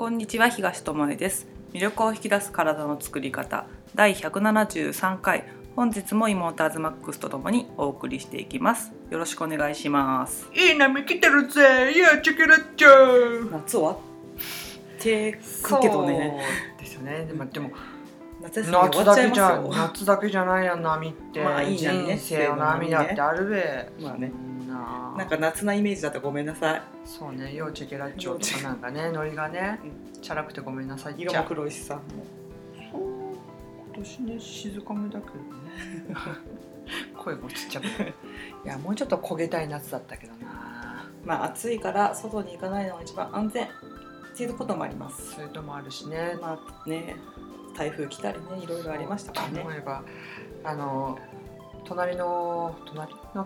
こんにちは、東智恵です。魅力を引き出す体の作り方第173回、本日も妹アズマックスとともにお送りしていきます。よろしくお願いします。いい波来てるぜ、いやチェケラッチャー。夏終わってくけどね。そうですよね。でも夏だけじゃないやん、波って。まあいいね、人生の波だってあるべ。まあね、なんか夏なイメージだったらごめんなさい。そうね、ようチェケラッチョとかなんかね、ノリがね、チャラくてごめんなさい。色も黒いしさ、今年ね、静かめだけどね声もちっちゃくていや、もうちょっと焦げたい夏だったけどな。まあ暑いから外に行かないのが一番安全っていうこともあります。そういうのもあるしね。まあね、台風来たりね、いろいろありましたからね。思えば隣の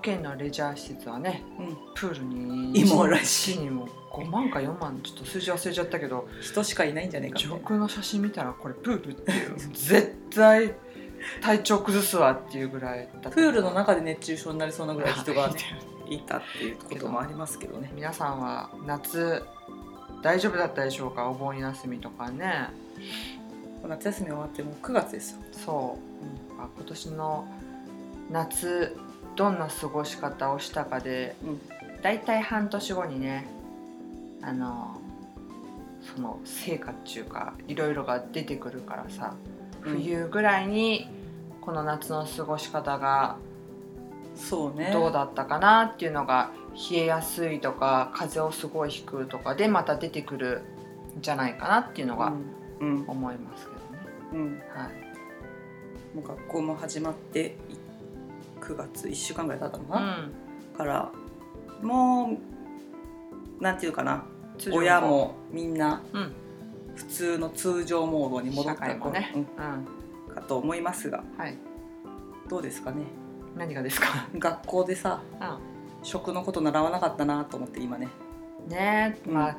県のレジャー施設はね、プールに今らしいにも5万か4万ちょっと数字忘れちゃったけど、人しかいないんじゃないかって。上空の写真見たらこれプールっていう絶対体調崩すわっていうぐらいだった。プールの中で熱中症になりそうなぐらい人がいたっていうこともありますけどね。皆さんは夏大丈夫だったでしょうか。お盆休みとかね。夏休み終わってもう9月ですよ。そう、今年の夏どんな過ごし方をしたかで、だいたい半年後にね、その成果っていうかいろいろが出てくるからさ、冬ぐらいにこの夏の過ごし方がそうね、どうだったかなっていうのが、冷えやすいとか風邪をすごいひくとかでまた出てくるんじゃないかなっていうのが思いますけどね。はい、もう学校も始まって9月1週間ぐらい経ったのかな、からもうなんていうかな、親もみんな普通の通常モードに戻ったのね、かと思いますが、はい、どうですかね。何がですか学校でさ、食のこと習わなかったなと思って今ね。ねえ、まあ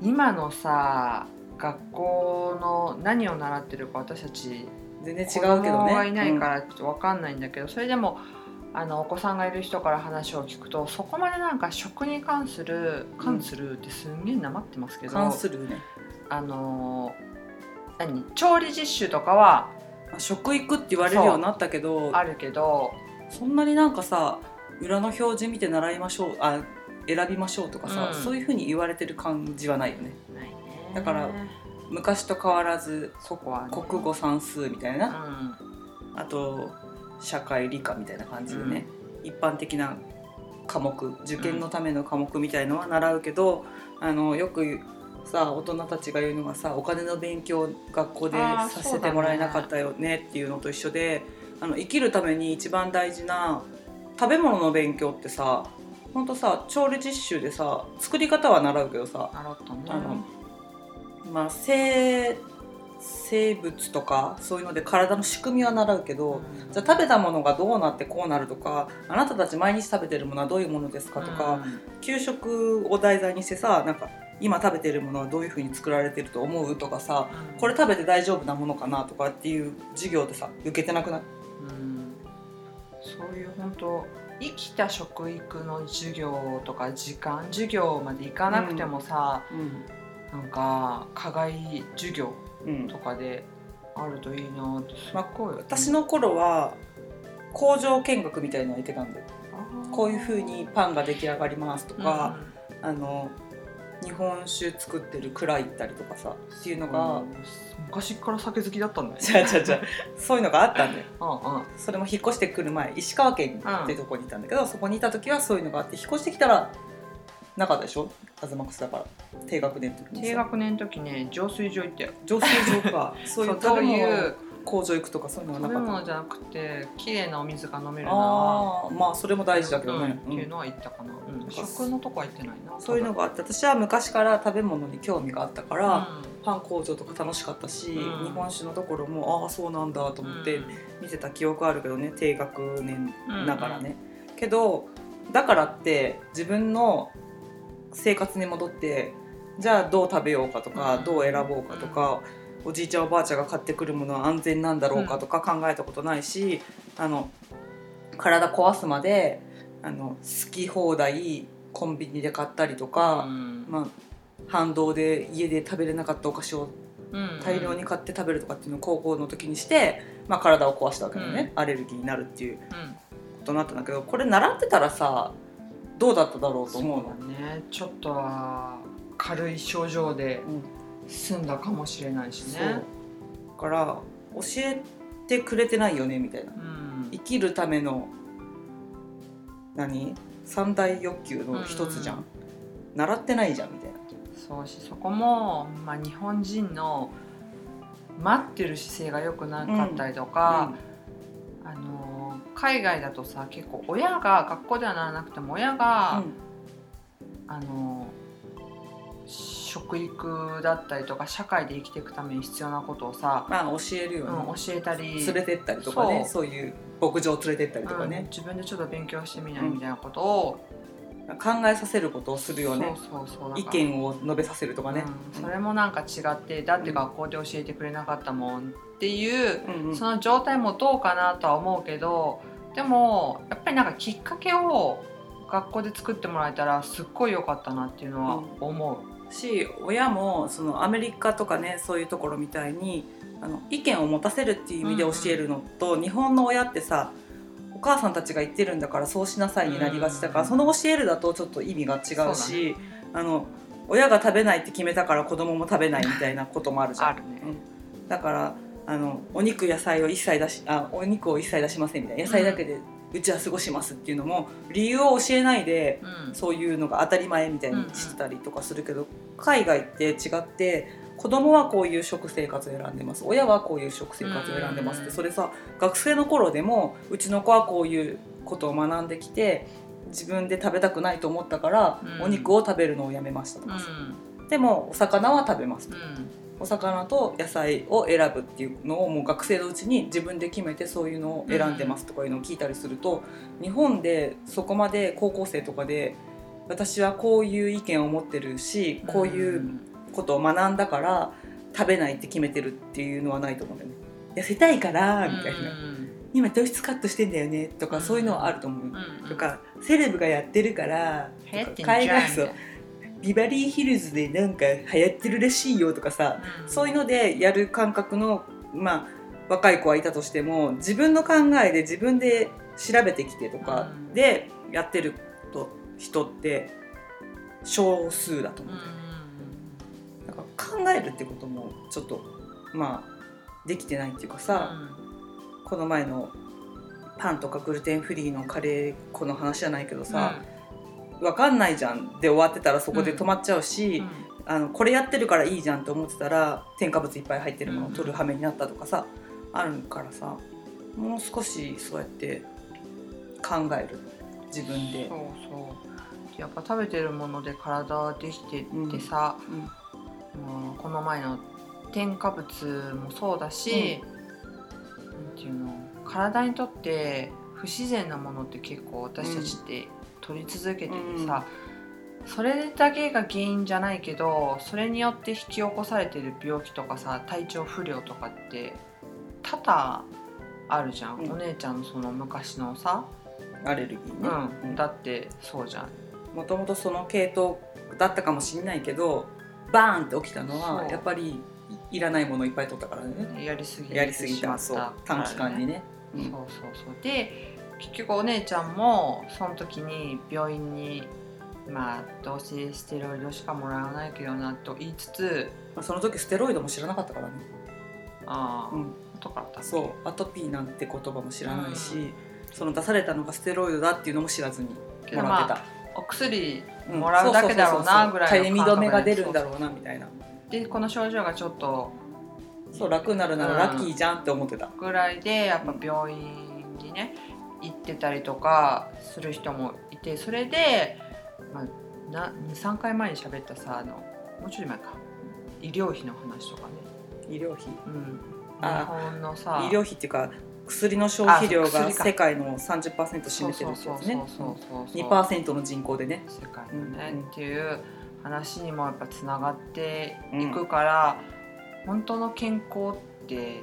今のさ学校の何を習ってるか私たち全然違うけどね、子供がいないからちょっと分かんないんだけど、それでもお子さんがいる人から話を聞くと、そこまでなんか食に関するってすんげえなまってますけど、関するね、調理実習とかは食育って言われるようになったけど、あるけど、そんなになんかさ裏の表示見て習いましょう、選びましょうとかさ、そういう風に言われてる感じはないよね。ないね。だから昔と変わらず、そこはね、国語算数みたいな、あと社会理科みたいな感じでね、一般的な科目、受験のための科目みたいのは習うけど、よくさ大人たちが言うのがさ、お金の勉強学校でさせてもらえなかったよねっていうのと一緒で、生きるために一番大事な食べ物の勉強ってさ、ほんとさ調理実習でさ作り方は習うけどさ、習ったね。まあ、生物とかそういうので体の仕組みは習うけど、じゃあ食べたものがどうなってこうなるとか、あなたたち毎日食べてるものはどういうものですかとか、給食を題材にしてさ、なんか今食べてるものはどういう風に作られてると思うとかさ、これ食べて大丈夫なものかなとかっていう授業でさ受けてなくない？そういう本当生きた食育の授業とか時間授業まで行かなくてもさ、なんか課外授業とかであるといいなって、私の頃は工場見学みたいなのを行けたんだよ。こういう風にパンが出来上がりますとか、日本酒作ってる蔵行ったりとかさっていうのが、昔から酒好きだったんだよね。じゃあそういうのがあったんだよそれも引っ越してくる前、石川県っていうとこにいたんだけど、そこにいた時はそういうのがあって、引っ越してきたらなかったでしょ。アズマックスだから低学年の時に、低学年の時ね、浄水場行ったよ。浄水場かそういう工場行くとかそういうのはなかった。食べ物じゃなくて綺麗なお水が飲めるなあ、まあそれも大事だけどね、っていうのは行ったかな。食のとこは行ってないな。そういうのがあって、私は昔から食べ物に興味があったから、パン工場とか楽しかったし、日本酒のところもああそうなんだと思って見てた記憶あるけどね、低学年だからね、けどだからって自分の生活に戻って、じゃあどう食べようかとか、どう選ぼうかとか、おじいちゃんおばあちゃんが買ってくるものは安全なんだろうかとか考えたことないし、体壊すまで好き放題コンビニで買ったりとか、まあ反動で家で食べれなかったお菓子を大量に買って食べるとかっていうのを高校の時にして、まあ、体を壊したわけでね、アレルギーになるっていうことになったんだけど、これ習ってたらさどうだっただろうと思うの。そうだね、ちょっとは軽い症状で済んだかもしれないしね、そうだから教えてくれてないよねみたいな、うん、生きるための何三大欲求の一つじゃん、うん、習ってないじゃんみたいな。そうし、そこも、まあ、日本人の待ってる姿勢が良くなかったりとか、うんうん、海外だとさ結構親が学校ではならなくても親が、うん、食育だったりとか社会で生きていくために必要なことをさ、まあ、教えるよね、うん、教えたり連れてったりとかね、そういう牧場を連れてったりとかね、うん、自分でちょっと勉強してみないみたいなことを、うん、考えさせることをするよね。そうそうそう、意見を述べさせるとかね、うん、それもなんか違ってだって学校で教えてくれなかったもんっていう、うんうん、その状態もどうかなとは思うけど、でもやっぱりなんかきっかけを学校で作ってもらえたらすっごい良かったなっていうのは思う、うんし、親もそのアメリカとかねそういうところみたいに意見を持たせるっていう意味で教えるのと、うんうん、日本の親ってさお母さんたちが言ってるんだからそうしなさいになりがちだから、うんうん、その教えるだとちょっと意味が違うし、そうだね、親が食べないって決めたから子供も食べないみたいなこともあるじゃんある、ね、だからお肉を一切出しませんみたいな、野菜だけでうちは過ごしますっていうのも理由を教えないで、うん、そういうのが当たり前みたいにしてたりとかするけど、うんうん、海外って違って子供はこういう食生活を選んでます、親はこういう食生活を選んでますって、それさ学生の頃でもうちの子はこういうことを学んできて自分で食べたくないと思ったから、うん、お肉を食べるのをやめましたとかさ、うん、でもお魚は食べますと、うん、お魚と野菜を選ぶっていうのをもう学生のうちに自分で決めてそういうのを選んでますとかいうのを聞いたりすると、日本でそこまで高校生とかで私はこういう意見を持ってるしこういうことを学んだから食べないって決めてるっていうのはないと思うんだよね。痩せたいからみたいな、今糖質カットしてんだよねとかそういうのはあると思うとか、セレブがやってるからとか海外そうビバリーヒルズでなんか流行ってるらしいよとかさ、うん、そういうのでやる感覚の、まあ、若い子はいたとしても自分の考えで自分で調べてきてとかでやってる人って少数だと思う、うん、だから考えるってこともちょっとまあできてないっていうかさ、うん、この前のパンとかグルテンフリーのカレー粉の話じゃないけどさ、うん、分かんないじゃんで終わってたらそこで止まっちゃうし、うん、これやってるからいいじゃんと思ってたら添加物いっぱい入ってるものを取る羽目になったとかさ、うん、あるからさ、もう少しそうやって考える自分で。そうそう、やっぱ食べてるもので体できてってさ、うんうん、この前の添加物もそうだし、うん、なんていうの、体にとって不自然なものって結構私たちって、うん、取り続けててさ、うん、それだけが原因じゃないけどそれによって引き起こされてる病気とかさ体調不良とかって多々あるじゃん、うん、お姉ちゃんのその昔のさアレルギーね、うん、だってそうじゃん、もともとその系統だったかもしれないけどバーンって起きたのはやっぱりいらないものいっぱい取ったからね、やりすぎてしまったからね、短期間にね、うん、そうそうそう、で結局お姉ちゃんもその時に病院に、まあ、どうせステロイドしかもらわないけどなと言いつつ、その時ステロイドも知らなかったからね。ああ、うん、後からだったっけ。そう、アトピーなんて言葉も知らないし、うん、その出されたのがステロイドだっていうのも知らずにもらってた、まあ、お薬もらうだけだろうなぐらいの感覚で、かゆみ止めが出るんだろうなみたいな、でこの症状がちょっとそう楽になるならラッキーじゃんって思ってた、うん、ぐらいでやっぱ病院にね行ってたりとかする人もいて、それで、まあ、2、3回前に喋ったさもうちょい前か、医療費の話とかね、医療費、うん、日本のさ医療費っていうか薬の消費量が世界の 30% 占めてるってやつね、 2% の人口でね世界のね、うん、っていう話にもやっぱつながっていくから、うん、本当の健康って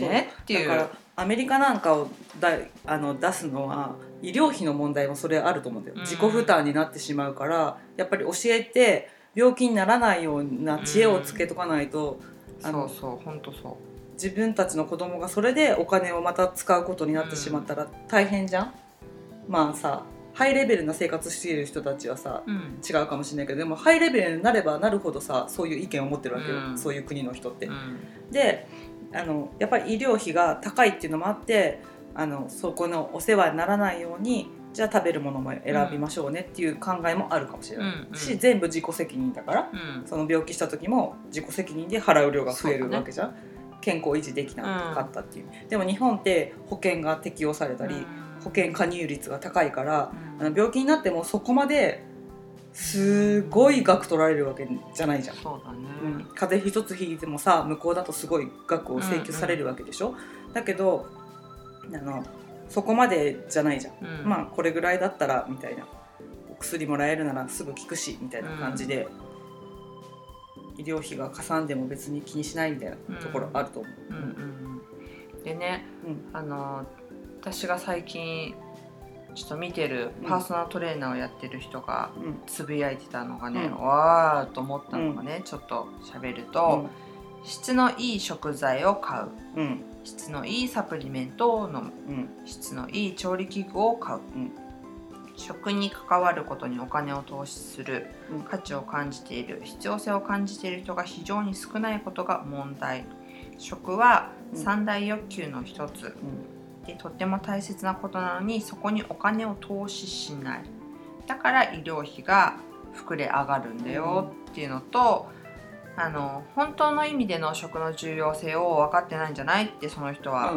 ねっていう、だからアメリカなんかを出すのは医療費の問題もそれあると思うんだよ、自己負担になってしまうからやっぱり教えて病気にならないような知恵をつけとかないと、うん、そう本当そう。自分たちの子供がそれでお金をまた使うことになってしまったら大変じゃん、うん、まあさハイレベルな生活している人たちはさ、うん、違うかもしれないけど、でもハイレベルになればなるほどさそういう意見を持ってるわけよ、うん、そういう国の人って、うん、でやっぱり医療費が高いっていうのもあってそこのお世話にならないようにじゃあ食べるものも選びましょうねっていう考えもあるかもしれない、うんうん、し全部自己責任だから、うん、その病気した時も自己責任で払う量が増えるわけじゃん、ね、健康維持できなかったっていう、うん、でも日本って保険が適用されたり、うん保険加入率が高いから、うん、病気になってもそこまですごい額取られるわけじゃないじゃん。そうだね、うん、風邪一つひいてもさ向こうだとすごい額を請求されるわけでしょ、うんうん、だけどそこまでじゃないじゃん、うん、まあこれぐらいだったらみたいな薬もらえるならすぐ効くしみたいな感じで、うん、医療費がかさんでも別に気にしないみたいなところあると思う、うんうんうん、でね、うん、私が最近ちょっと見てるパーソナルトレーナーをやってる人がつぶやいてたのがね、うん、わーと思ったのがね、うん、ちょっと喋ると、うん、質のいい食材を買う、うん、質のいいサプリメントを飲む、うん、質のいい調理器具を買う、うん、食に関わることにお金を投資する、うん、価値を感じている必要性を感じている人が非常に少ないことが問題。食は三大欲求の一つ、うんうんとっても大切なことなのにそこにお金を投資しない。だから医療費が膨れ上がるんだよっていうのと、うん、本当の意味での食の重要性を分かってないんじゃないってその人は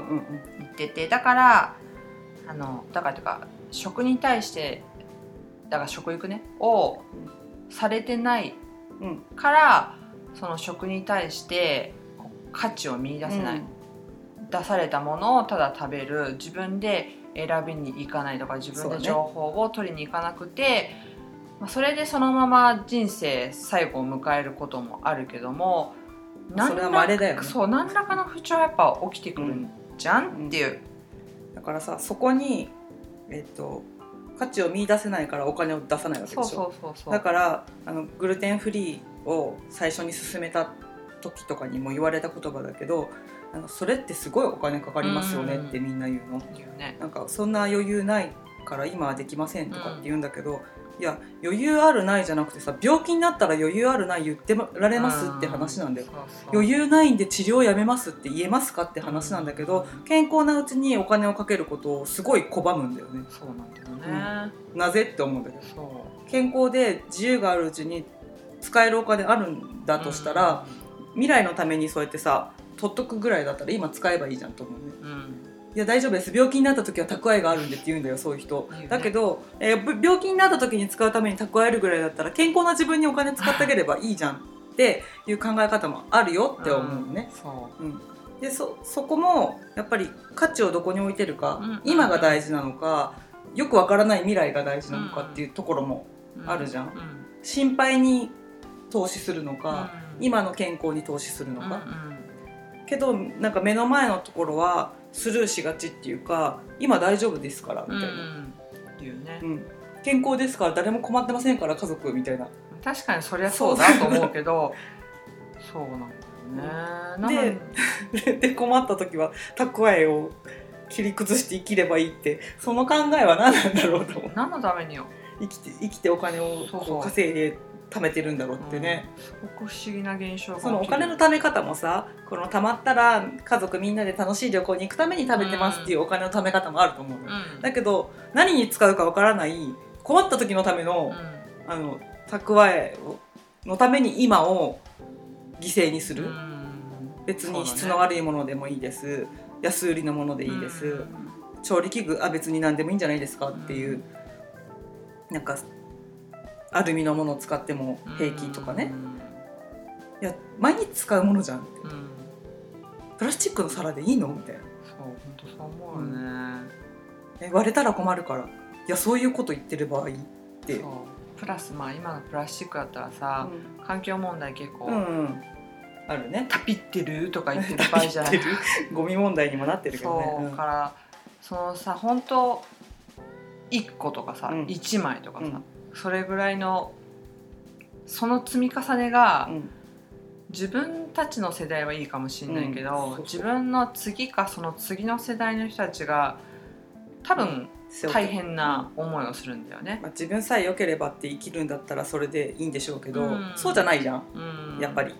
言ってて、うんうんうん、だからとか食に対してだから食育ねをされてないから、うん、その食に対して価値を見出せない、うん出されたものをただ食べる自分で選びに行かないとか自分で情報を取りに行かなくて それでそのまま人生最後を迎えることもあるけどもそれは稀だよね。そう何らかの不調はやっぱ起きてくるんじゃん、うん、っていうだからさそこに、価値を見出せないからお金を出さないわけでしょ。そうだからグルテンフリーを最初に進めた時とかにも言われた言葉だけどそれってすごいお金かかりますよねってみんな言うの、うん、なんかそんな余裕ないから今はできませんとかって言うんだけど、うん、いや余裕あるないじゃなくてさ病気になったら余裕あるない言ってられますって話なんだよ、うん、そうそう余裕ないんで治療やめますって言えますかって話なんだけど、うん、健康なうちにお金をかけることをすごい拒むんだよね。そうなんだよね、うん、なぜって思うんだけどそう健康で自由があるうちに使えるお金あるんだとしたら、うん、未来のためにそうやってさ取っとくぐらいだったら今使えばいいじゃんと思うね、うん、いや大丈夫です病気になった時は蓄えがあるんでって言うんだよそういう人、ね、だけど、病気になった時に使うために蓄えるぐらいだったら健康な自分にお金使ってあげればいいじゃんっていう考え方もあるよって思うね、うんうん、でそこもやっぱり価値をどこに置いてるか、うん、今が大事なのかよくわからない未来が大事なのかっていうところもあるじゃん、うんうん、心配に投資するのか、うん、今の健康に投資するのか、うんうんけどなんか目の前のところはスルーしがちっていうか今大丈夫ですからみたいな、うんいうねうん、健康ですから誰も困ってませんから家族みたいな確かにそりゃそうだと思うけどそうなんだよね、うん、で困った時は蓄えを切り崩して生きればいいってその考えは何なんだろうと思う何のためによ生きてお金をこう稼いで貯めてるんだろうってね、うん、不思議な現象が起きる。そのお金の貯め方もさこの貯まったら家族みんなで楽しい旅行に行くために食べてますっていうお金の貯め方もあると思う、うん、だけど何に使うかわからない困った時のための、うん、蓄えのために今を犠牲にする、うん、別に質の悪いものでもいいです、ね、安売りのものでいいです、うん、調理器具は別に何でもいいんじゃないですかっていう、うん、なんかアルミのものを使っても平気とかね、うん、いや毎日使うものじゃん、うん、プラスチックの皿でいいのみたいなそう本当そう思うよね、うん、割れたら困るからいやそういうこと言ってる場合ってそうプラスまあ今のプラスチックだったらさ、うん、環境問題結構、うんうん、あるねタピってるとか言ってる場合じゃないゴミ問題にもなってるけどねそうから、うん、そのさ本当1個とかさ、うん、1枚とかさ、うんそれぐらいのその積み重ねが、うん、自分たちの世代はいいかもしれないけど、うん、そうそう自分の次かその次の世代の人たちが多分大変な思いをするんだよね、うんまあ、自分さえ良ければって生きるんだったらそれでいいんでしょうけど、うん、そうじゃないじゃん、うん、やっぱり、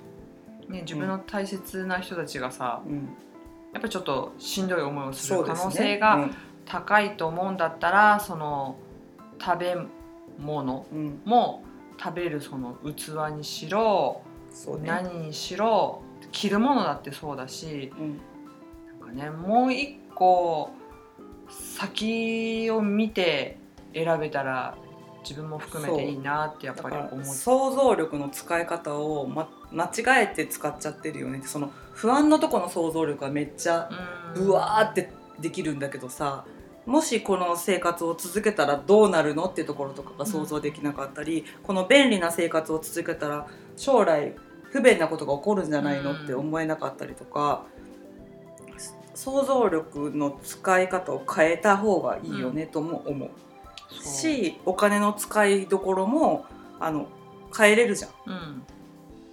ね、自分の大切な人たちがさ、うん、やっぱりちょっとしんどい思いをする可能性が高いと思うんだったら その食べ物も食べるその器にしろ、そうね、何にしろ着るものだってそうだし、うんなんかね、もう一個先を見て選べたら自分も含めていいなってやっぱり思う。想像力の使い方を、間違えて使っちゃってるよね。その不安のとこの想像力がめっちゃブワーってできるんだけどさ、もしこの生活を続けたらどうなるのっていうところとかが想像できなかったり、うん、この便利な生活を続けたら将来不便なことが起こるんじゃないのって思えなかったりとか、うん、想像力の使い方を変えた方がいいよねとも思う、うん、しお金の使いどころも変えれるじゃん、うん、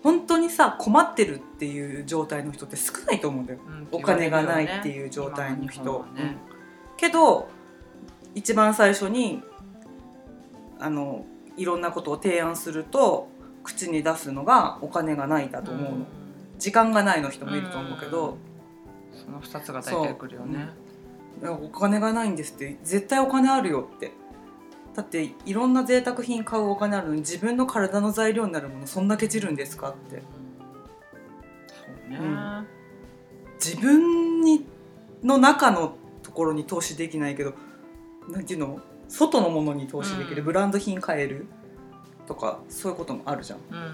本当にさ困ってるっていう状態の人って少ないと思うんだよ、うん、お金がないっていう状態の人、ね、けど一番最初にいろんなことを提案すると口に出すのがお金がないだと思うの、うん、時間がないの人もいると思うけど、うん、その2つが大体くるよね、うん、お金がないんですって絶対お金あるよって、だっていろんな贅沢品買うお金あるのに自分の体の材料になるものそんだけケチるんですかって、うんそうねうん、自分の中のところに投資できないけどなんていうの外のものに投資できる、うん、ブランド品買えるとかそういうこともあるじゃん、うんうん、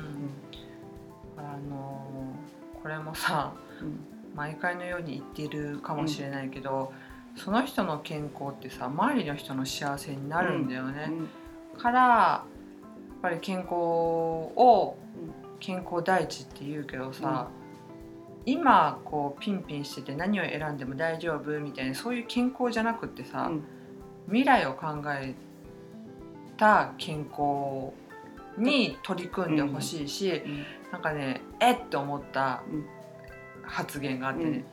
これもさ、うん、毎回のように言ってるかもしれないけど、うん、その人の健康ってさ周りの人の幸せになるんだよね、うん、からやっぱり健康を、うん、健康第一って言うけどさ、うん、今こうピンピンしてて何を選んでも大丈夫みたいなそういう健康じゃなくってさ、うん、未来を考えた健康に取り組んでほしいし、うん、なんかねえって思った発言があってね、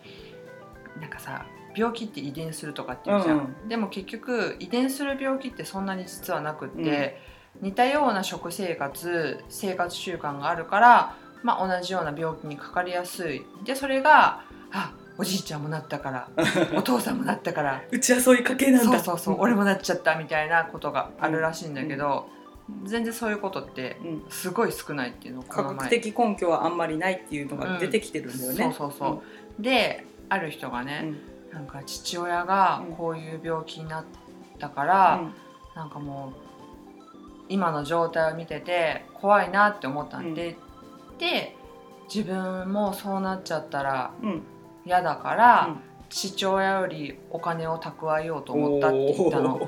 うん、なんかさ病気って遺伝するとかって言うじゃん、うん、でも結局遺伝する病気ってそんなに実はなくって、うん、似たような食生活習慣があるから、まあ、同じような病気にかかりやすいでそれがあおじいちゃんもなったからお父さんもなったからうちはそういう家系なんだそうそうそう俺もなっちゃったみたいなことがあるらしいんだけど、うんうん全然そういうことってすごい少ないっていうのをこの前、科学的根拠はあんまりないっていうのが出てきてるんだよね、うん、そうそうそう、うん、である人がね、うん、なんか父親がこういう病気になったから、うん、なんかもう今の状態を見てて怖いなって思ったんで、うん、で自分もそうなっちゃったら嫌だから、うんうん、父親よりお金を蓄えようと思ったって言ったの。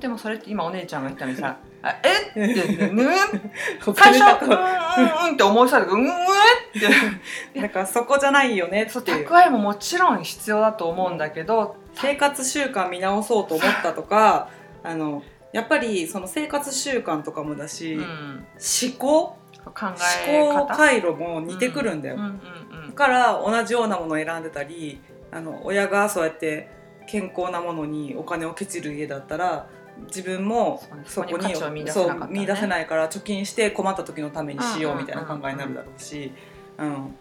でもそれって今お姉ちゃんが言ったのにさえって、ね、最初うんって思いそうだけどってだからそこじゃないよねっていう蓄えももちろん必要だと思うんだけど、うん、生活習慣見直そうと思ったとかやっぱりその生活習慣とかもだし、うん、考え方思考回路も似てくるんだよ、うんうんうんうん、だから同じようなものを選んでたり親がそうやって健康なものにお金をケチる家だったら自分もそこに価値を見出せなかったね、見出せないから貯金して困った時のためにしようみたいな考えになるだろうし、うんうんうんうん、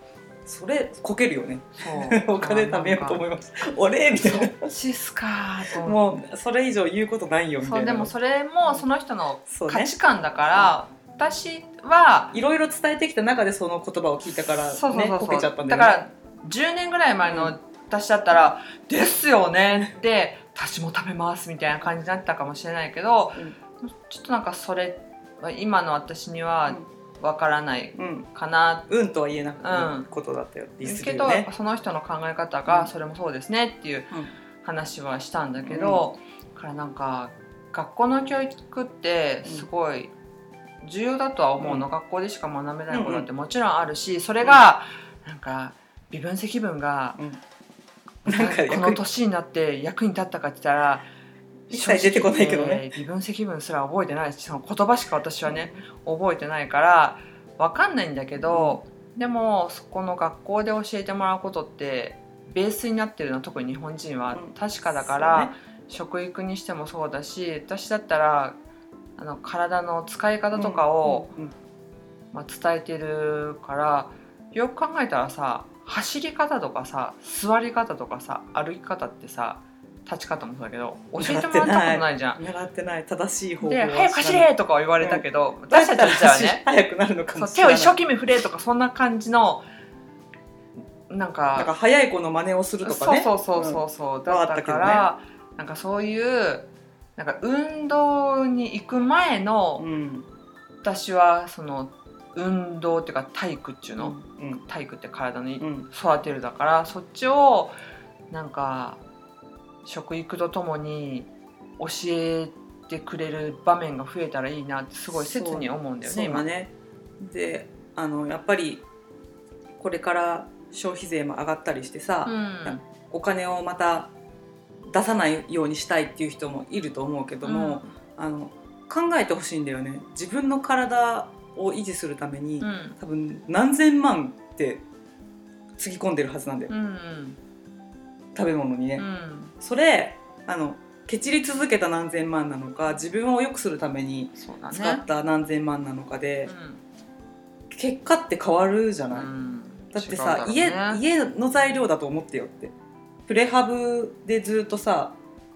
それこけるよねそうお金貯めようと思いました俺みたいなシスかともうそれ以上言うことないよみたいなそうでもそれもその人の価値観だから、ねうん、私はいろいろ伝えてきた中でその言葉を聞いたから、ね、そうこけちゃったんだよねだから10年ぐらい前の私だったら、うん、ですよねって私も食べますみたいな感じになったかもしれないけど、うん、ちょっとなんかそれ今の私にはわからないかな、うん、とは言えなくてことだったよって言ってるよね、けどその人の考え方がそれもそうですねっていう話はしたんだけど、うん、からなんか学校の教育ってすごい重要だとは思うの、うん、学校でしか学べないことってもちろんあるしそれがなんか微分積分が、うんなんかこの年になって役に立ったかって言ったら一切出てこないけどね、微分積分すら覚えてないし、その言葉しか私はね覚えてないから分かんないんだけど、でもそこの学校で教えてもらうことってベースになってるのは特に日本人は確かだから、うん、食育にしてもそうだし、私だったら体の使い方とかを、うんうんうん、伝えてるから、よく考えたらさ、走り方とかさ、座り方とかさ、歩き方ってさ、立ち方もそうだけど教えてもらったことないじゃん。習ってない、正しい方法で早く走れとか言われたけど、うん、私たちはね早くなるのかもしれない、手を一生懸命振れとか、そんな感じのなんか早い子の真似をするとかね、そう、うん、だったから、ね、なんかそういうなんか運動に行く前の、うん、私はその運動っていうか体育っていうの、うん、体育って体に育てるだから、うん、そっちをなんか食育とともに教えてくれる場面が増えたらいいなってすごい切に思うんだよね。そうだね。で、やっぱりこれから消費税も上がったりしてさ、うん、お金をまた出さないようにしたいっていう人もいると思うけども、うん、考えてほしいんだよね。自分の体を維持するために、うん、多分何千万ってつぎ込んでるはずなんだよ、うんうん、食べ物にね、うん、それケチり続けた何千万なのか、自分を良くするために使った何千万なのかで、そうだね、うん、結果って変わるじゃない、うん、だってさ、違うだろうね、家の材料だと思ってよって、プレハブでずっとさ、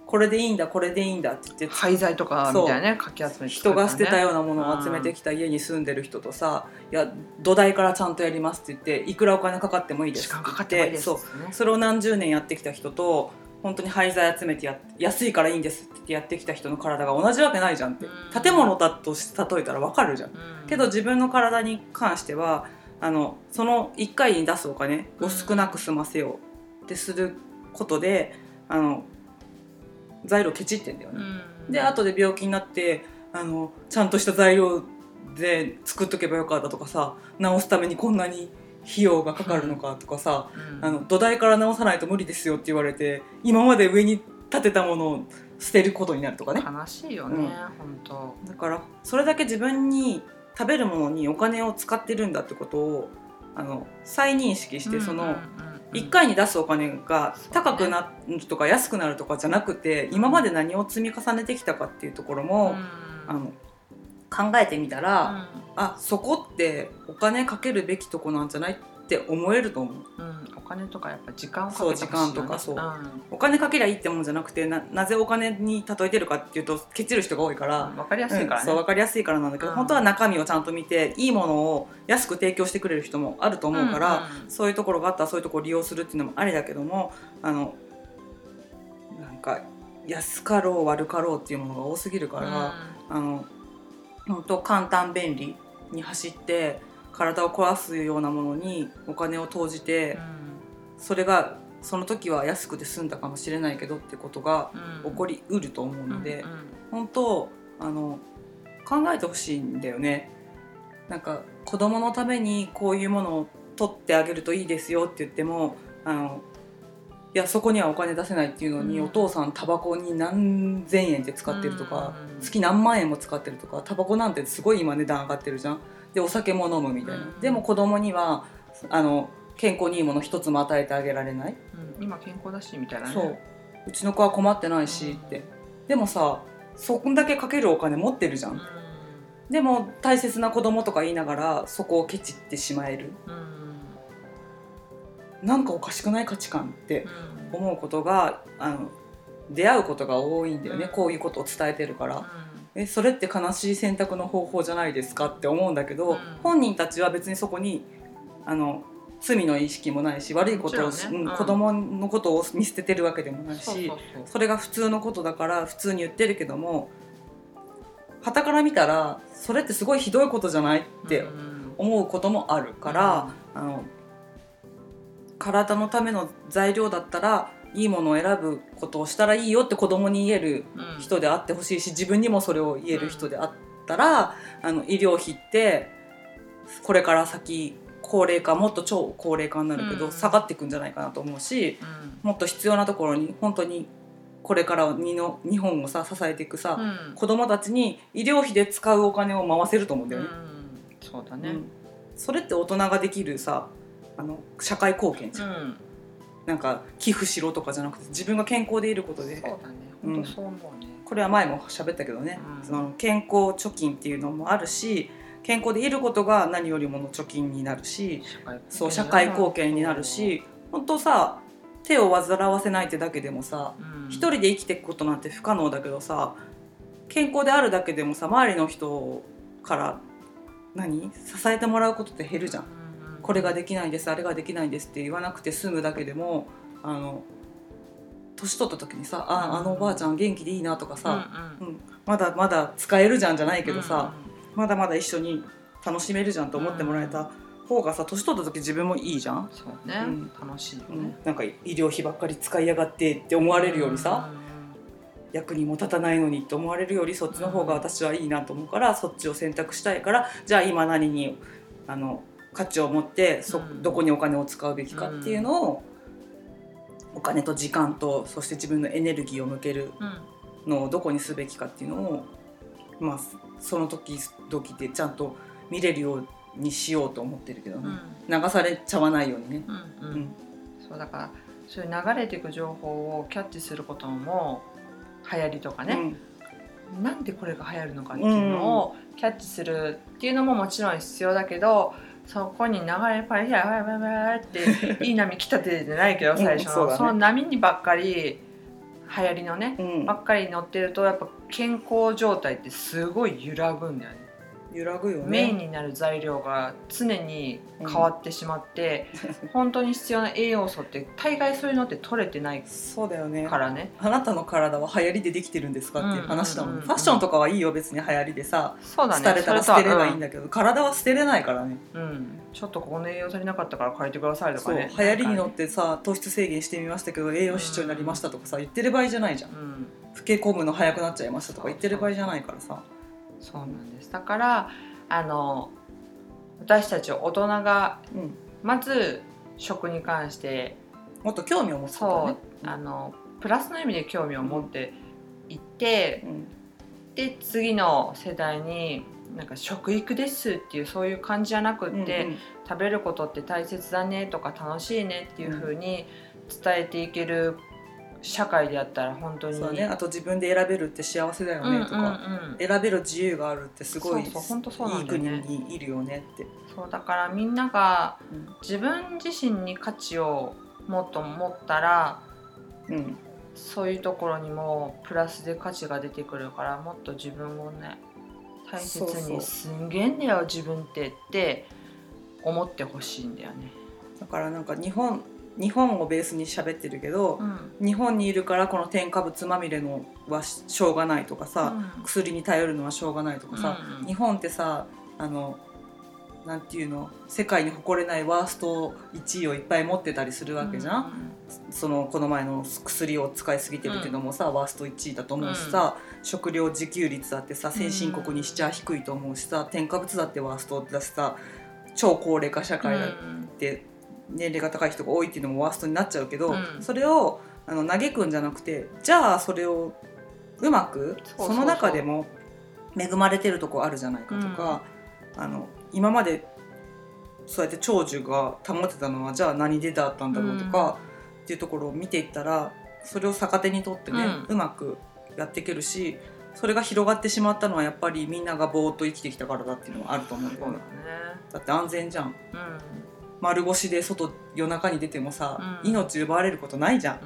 これでいいんだこれでいいんだって言って廃材とかみたいなね、かき集めてきた、ね、人が捨てたようなものを集めてきた家に住んでる人とさ、いや土台からちゃんとやりますって言って、いくらお金かかってもいいですって言って、時間かかってもいいですね、そう、それを何十年やってきた人と、本当に廃材集めて安いからいいんですって言ってやってきた人の体が同じわけないじゃんって、建物だと例えたら分かるじゃん、けど自分の体に関してはその1回に出すお金を少なく済ませようってすることで材料ケチってんだよね、うん、で後で病気になってちゃんとした材料で作っとけばよかったとかさ、直すためにこんなに費用がかかるのかとかさ、うん、土台から直さないと無理ですよって言われて、今まで上に建てたものを捨てることになるとかね、悲しいよね、うん、本当だから、それだけ自分に食べるものにお金を使ってるんだってことを再認識して、その、うんうんうん、1回に出すお金が高くなるとか安くなるとかじゃなくて、今まで何を積み重ねてきたかっていうところも考えてみたら、あ、そこってお金かけるべきとこなんじゃないって思えると思う、うん、お金とかやっぱ時間をかけてほしいよね、そう時間とか、そう、うん、お金かけりゃいいってもんじゃなくて、 なぜお金に例えてるかっていうと、ケチる人が多いから、うん、分かりやすいからね、うん、そう分かりやすいからなんだけど、うん、本当は中身をちゃんと見ていいものを安く提供してくれる人もあると思うから、うんうん、そういうところがあったらそういうところを利用するっていうのもありだけども、なんか安かろう悪かろうっていうものが多すぎるから、うん、本当簡単便利に走って体を壊すようなものにお金を投じて、うん、それがその時は安くて済んだかもしれないけどってことが起こりうると思うので、うんうん、本当考えてほしいんだよね。なんか子供のためにこういうものを取ってあげるといいですよって言っても、いやそこにはお金出せないっていうのに、うん、お父さんタバコに何千円って使ってるとか、うん、月何万円も使ってるとか、タバコなんてすごい今値段上がってるじゃん。でお酒も飲むみたいな、うん、でも子供には健康にいいもの一つも与えてあげられない、うん、今健康だしみたいなね、そう、うちの子は困ってないしって、うん、でもさ、そこだけかけるお金持ってるじゃん、うん、でも大切な子供とか言いながらそこをケチってしまえる、うん、なんかおかしくない価値観って思うことが出会うことが多いんだよね、うん、こういうことを伝えてるから、うん、それって悲しい選択の方法じゃないですかって思うんだけど、うん、本人たちは別にそこに罪の意識もないし、悪いことを、ね、うん、子供のことを見捨ててるわけでもないし、そう、それが普通のことだから普通に言ってるけども、傍から見たらそれってすごいひどいことじゃないって思うこともあるから、うん、体のための材料だったらいいものを選ぶことをしたらいいよって子供に言える人であってほしいし、自分にもそれを言える人であったら、医療費ってこれから先高齢化、もっと超高齢化になるけど下がっていくんじゃないかなと思うし、もっと必要なところに本当にこれからの日本をさ支えていくさ、うん、子供たちに医療費で使うお金を回せると思うんだよね、うん、そうだね、うん、それって大人ができるさ社会貢献じゃん、うん、なんか寄付しろとかじゃなくて自分が健康でいることで、そうだね、本当そう思うね、うん、これは前も喋ったけどね、うん、その健康貯金っていうのもあるし健康でいることが何よりもの貯金になるしそう社会貢献になるし、本当さ手を煩わせないってだけでもさ、うん、一人で生きていくことなんて不可能だけどさ、健康であるだけでもさ周りの人から支えてもらうことって減るじゃん、うん、これができないですあれができないですって言わなくて済むだけでも年取った時にさ、うん、あのおばあちゃん元気でいいなとかさ、うんうんうん、まだまだ使えるじゃんじゃないけどさ、うんうん、まだまだ一緒に楽しめるじゃんと思ってもらえた方がさ、年取った時自分もいいじゃん。そうね、うん、楽しいよね、うん、なんか医療費ばっかり使いやがってって思われるよりさ、うん、役にも立たないのにって思われるよりそっちの方が私はいいなと思うから、うん、そっちを選択したいから、じゃあ今何に価値を持ってどこにお金を使うべきかっていうのを、お金と時間とそして自分のエネルギーを向けるのをどこにすべきかっていうのを、まあ、その時々でちゃんと見れるようにしようと思ってるけどね、うん、流されちゃわないようにね、うんうんうん、そうだからそういう流れていく情報をキャッチすることも流行りとかね、うん、なんでこれが流行るのかっていうのをキャッチするっていうのももちろん必要だけど、そこに流れパリやばいやばいやばいっていい波来たってじゃないけど最初の、うん ね、その波にばっかり流行りのね、うん、ばっかり乗ってるとやっぱ健康状態ってすごい揺らぐんだよね。揺らぐよね。メインになる材料が常に変わってしまって、うん、本当に必要な栄養素って大概そういうのって取れてないからね。そうだよね。あなたの体は流行りでできてるんですかっていう話だもん、うんうんうんうん、ファッションとかはいいよ別に流行りでさ、そうだね、廃れたら捨てればいいんだけど、うん、体は捨てれないからね、うん、ちょっとここの栄養足りなかったから変えてくださいとかね、そう流行りに乗ってさ糖質制限してみましたけど栄養失調になりましたとかさ言ってる場合じゃないじゃん、うん、老け込むの早くなっちゃいましたとか言ってる場合じゃないからさ、そうなんです。だから私たち大人がまず食に関して、うん、もっと興味を持つことね、そうプラスの意味で興味を持っていって、うん、で次の世代になんか食育ですっていうそういう感じじゃなくって、うんうん、食べることって大切だねとか楽しいねっていう風に伝えていける社会であったら本当にそう、ね、あと自分で選べるって幸せだよねとか、うんうんうん、選べる自由があるってすごいそうそう本当そうなんだよね、いい国にいるよねって、そうだからみんなが自分自身に価値をもっと持ったら、うん、そういうところにもプラスで価値が出てくるから、もっと自分をね大切に、そうそうすんげえんだよ自分ってって思ってほしいんだよね。だからなんか日本をベースに喋ってるけど、うん、日本にいるからこの添加物まみれのはしょうがないとかさ、うん、薬に頼るのはしょうがないとかさ、うんうん、日本ってさなんていうの世界に誇れないワースト1位をいっぱい持ってたりするわけじゃん、うんうん、この前の薬を使いすぎてるけどもさ、うん、ワースト1位だと思うしさ、うん、食料自給率だってさ先進国にしちゃ低いと思うしさ、添加物だってワーストだしさ、超高齢化社会だって、うん、年齢が高い人が多いっていうのもワーストになっちゃうけど、うん、それを嘆くんじゃなくて、じゃあそれをうまく その中でも恵まれてるとこあるじゃないかとか、うん、今までそうやって長寿が保てたのはじゃあ何でだったんだろうとか、うん、っていうところを見ていったらそれを逆手にとってね、うん、うまくやっていけるし、それが広がってしまったのはやっぱりみんながぼーっと生きてきたからだっていうのもあると思うよ、ね、だって安全じゃん、うん、丸腰で外夜中に出てもさ、うん、命奪われることないじゃん、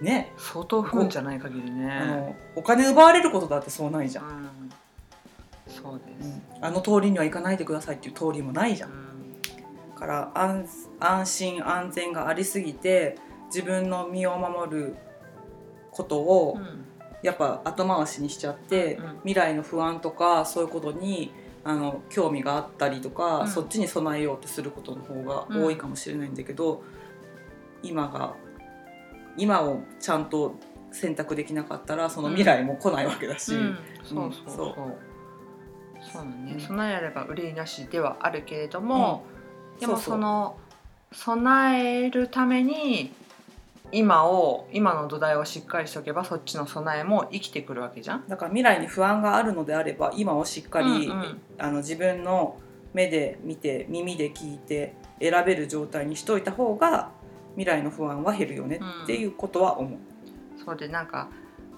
うん、ね、相当不運じゃない限りね、お金奪われることだってそうないじゃん、うん、そうです、うん、通りには行かないでくださいっていう通りもないじゃん、うん、から安心安全がありすぎて自分の身を守ることをやっぱ後回しにしちゃって、うんうん、未来の不安とかそういうことに興味があったりとか、うん、そっちに備えようってすることの方が多いかもしれないんだけど、うん、今をちゃんと選択できなかったらその未来も来ないわけだし、うんうん、そうそうそう、そうだね、うん、備えあれば憂いなしではあるけれども、うん、でもそうそう備えるために今の土台をしっかりしておけばそっちの備えも生きてくるわけじゃん。だから未来に不安があるのであれば今をしっかり、自分の目で見て耳で聞いて選べる状態にしといた方が未来の不安は減るよねっていうことは思う、そうで、なんか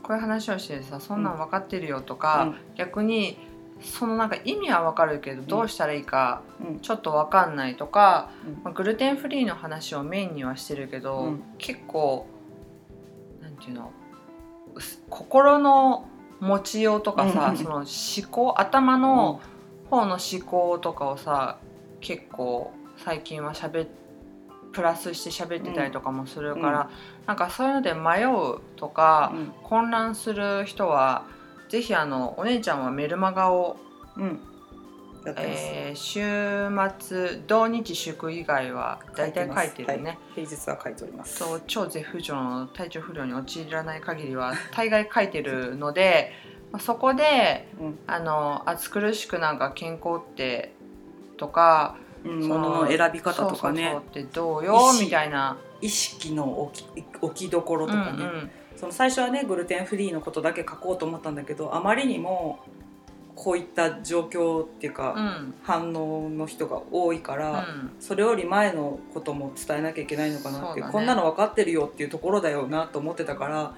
こういう話をしてさ、そんなん分かってるよとか、逆にそのなんか意味は分かるけどどうしたらいいかちょっと分かんないとか、グルテンフリーの話をメインにはしてるけど、結構なんていうの、心の持ちようとかさ、その思考、頭の方の思考とかをさ、結構最近はプラスして喋ってたりとかもするから、なんかそういうので迷うとか、混乱する人はぜひお姉ちゃんはメルマガを、週末土日祝以外はだいたい書いてるね、平日は書いております。そう、超絶不調の体調不良に陥らない限りは大概書いてるのでそこで、暑苦しくなんか健康ってとか、物の選び方とかね、そうってどうよみたいな意識の置きどころとかね、その最初はねグルテンフリーのことだけ書こうと思ったんだけど、あまりにもこういった状況っていうか、反応の人が多いから、それより前のことも伝えなきゃいけないのかなって、こんなの分かってるよっていうところだよなと思ってたから、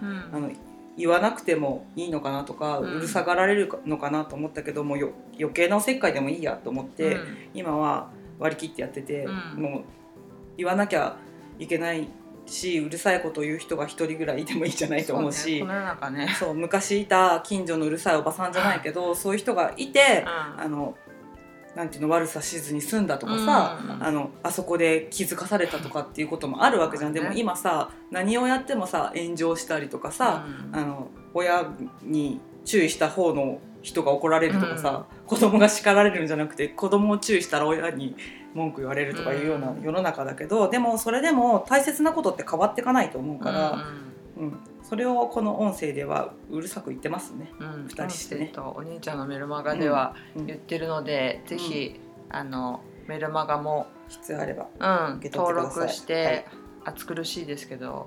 言わなくてもいいのかなとか、うるさがられるのかなと思ったけども、余計なおせっかいでもいいやと思って、今は割り切ってやってて、もう言わなきゃいけないし、うるさいことを言う人が一人ぐらいいてもいいじゃないと思うし、そうね、この世の中ね、そう、昔いた近所のうるさいおばさんじゃないけどそういう人がいて、なんていうの、悪さしずに済んだとかさ、あそこで気づかされたとかっていうこともあるわけじゃん、でも今さ何をやってもさ炎上したりとかさ、親に注意した方の人が怒られるとかさ、子供が叱られるんじゃなくて子供を注意したら親に文句言われるとかいうような世の中だけど、でもそれでも大切なことって変わっていかないと思うから、それをこの音声ではうるさく言ってますね、2人してね、お兄ちゃんのメルマガでは言ってるので、ぜひメルマガも必要あれば受け取ってください、登録して、暑苦しいですけど、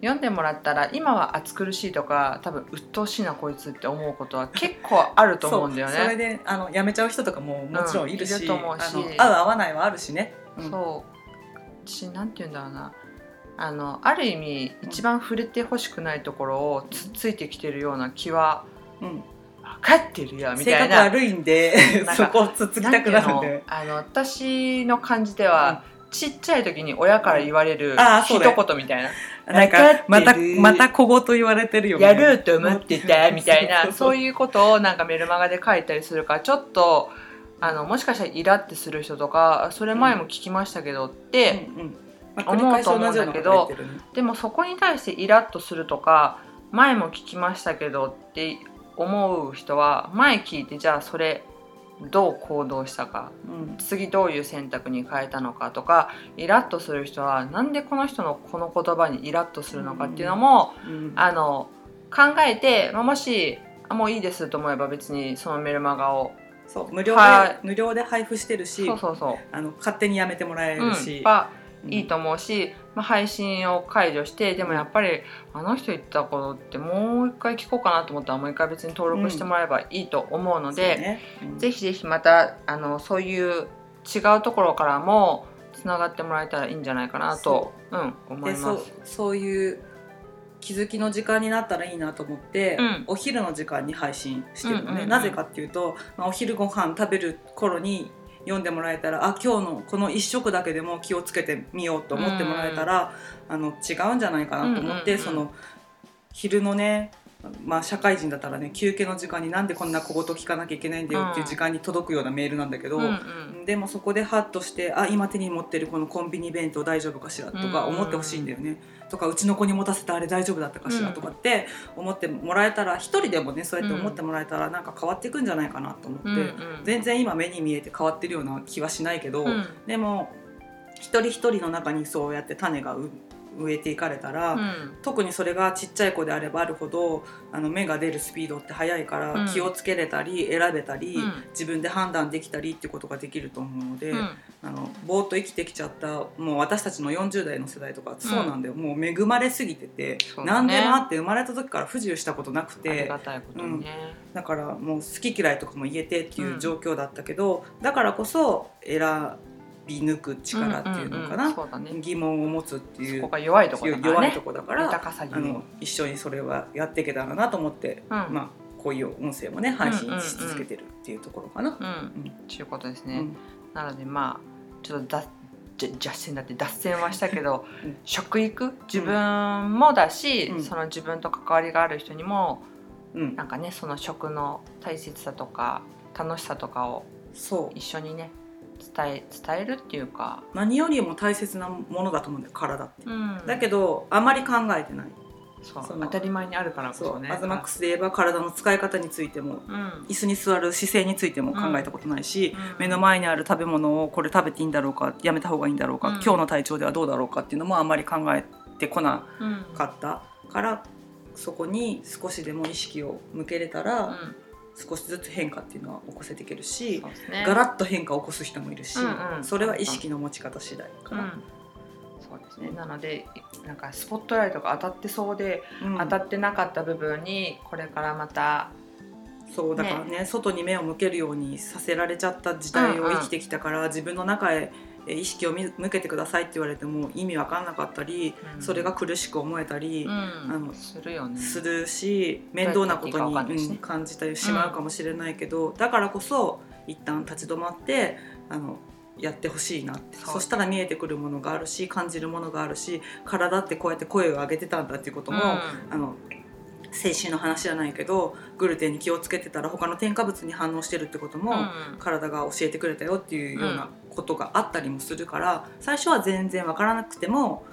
読んでもらったら今は暑苦しいとか多分鬱陶しいなこいつって思うことは結構あると思うんだよね。それで辞めちゃう人とかももちろんいるし、いると思うし、合う合わないはあるしね、そうし、なんて言うんだろうな、ある意味一番触れてほしくないところをついてきてるような気は、分かってるよみたいな、性格悪いんでそこをつきたくなるんで、私の感じでは、ちっちゃい時に親から言われる一言みたいな、なんかまた小言言われてるよね、やると思ってたみたいなそういうことをなんかメルマガで書いたりするから、ちょっともしかしたらイラってする人とか、それ前も聞きましたけどって思うと思うんだけど、でもそこに対してイラッとするとか、前も聞きましたけどって思う人は前聞いて、じゃあそれどう行動したか、次どういう選択に変えたのかとか、イラッとする人はなんでこの人のこの言葉にイラッとするのかっていうのも、考えて、もしもういいですと思えば別にそのメルマガを無料で配布してるし、勝手にやめてもらえるし、いいと思うし、配信を解除して、でもやっぱりあの人言ったことってもう一回聞こうかなと思ったら、もう一回別に登録してもらえばいいと思うので、ぜひぜひまたそういう違うところからもつながってもらえたらいいんじゃないかなと、思います。そういう気づきの時間になったらいいなと思って、お昼の時間に配信してるのね、なぜかっていうと、お昼ご飯食べる頃に読んでもらえたら、今日のこの一食だけでも気をつけてみようと思ってもらえたら、違うんじゃないかなと思って、その昼のね、社会人だったらね、休憩の時間になんでこんな小言聞かなきゃいけないんだよっていう時間に届くようなメールなんだけど、でもそこでハッとして、今手に持ってるこのコンビニ弁当大丈夫かしらとか思ってほしいんだよね、とかうちの子に持たせたあれ大丈夫だったかしらとかって思ってもらえたら、一人でもねそうやって思ってもらえたら、なんか変わっていくんじゃないかなと思って、全然今目に見えて変わってるような気はしないけど、でも一人一人の中にそうやって種が植えていかれたら、うん、特にそれがちっちゃい子であればあるほど芽が出るスピードって早いから、うん、気をつけれたり選べたり、うん、自分で判断できたりってことができると思うので、うん、ぼーっと生きてきちゃったもう私たちの40代の世代とかそうなんだよ、うん、もう恵まれすぎてて、ね、何でもあって生まれた時から不自由したことなくてありがたいことね、うん、だからもう好き嫌いとかも言えてっていう状況だったけど、うん、だからこそ選び抜く力っていうのかな、うんうんうんそうだね、疑問を持つっていうそこが弱いとこだから、ね、弱いとこだから豊かさに一緒にそれはやっていけたらなと思って、うんまあこういう音声もね配信し続けてるっていうところかなと、うんうんうん、いうことですね、うん、なのでまあちょっと脱線はしたけど、うん、食育自分もだし、うん、その自分と関わりがある人にも、うん、なんかねその食の大切さとか楽しさとかを一緒にね伝えるっていうか何よりも大切なものだと思うんだよ体って、うん、だけどあまり考えてないそう当たり前にあるからこそね。アズマックスで言えば体の使い方についても、うん、椅子に座る姿勢についても考えたことないし、うん、目の前にある食べ物をこれ食べていいんだろうかやめた方がいいんだろうか、うん、今日の体調ではどうだろうかっていうのもあんまり考えてこなかったから、うん、そこに少しでも意識を向けれたら、うん、少しずつ変化っていうのは起こせていけるし、ね、ガラッと変化を起こす人もいるし、うんうん、それは意識の持ち方次第かな、うんそうですね、なのでなんかスポットライトが当たってそうで、うん、当たってなかった部分にこれからまたそうだからね外に目を向けるようにさせられちゃった時代を生きてきたから、うんうん、自分の中へ意識を向けてくださいって言われても意味わかんなかったり、うん、それが苦しく思えたり、うん、するよね、するし面倒なことに、うん、感じてしまうかもしれないけど、うん、だからこそ一旦立ち止まってやってほしいなって そしたら見えてくるものがあるし感じるものがあるし体ってこうやって声を上げてたんだっていうことも、うん、先週の話じゃないけどグルテンに気をつけてたら他の添加物に反応してるってことも、うん、体が教えてくれたよっていうようなことがあったりもするから、うん、最初は全然分からなくても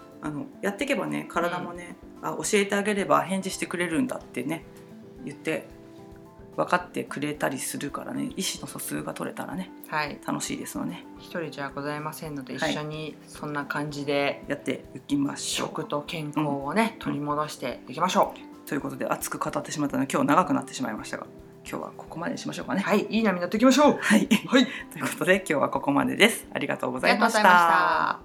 やっていけばね体もね、うん、あ教えてあげれば返事してくれるんだってね言って分かってくれたりするからね意思の疎通が取れたらね、はい、楽しいですよね一人じゃございませんので、はい、一緒にそんな感じでやっていきましょう食と健康をね、うん、取り戻していきましょう、うん、ということで熱く語ってしまったので今日長くなってしまいましたが今日はここまでにしましょうかねはいいい波になっていきましょうはい、はい、ということで今日はここまでですありがとうございました。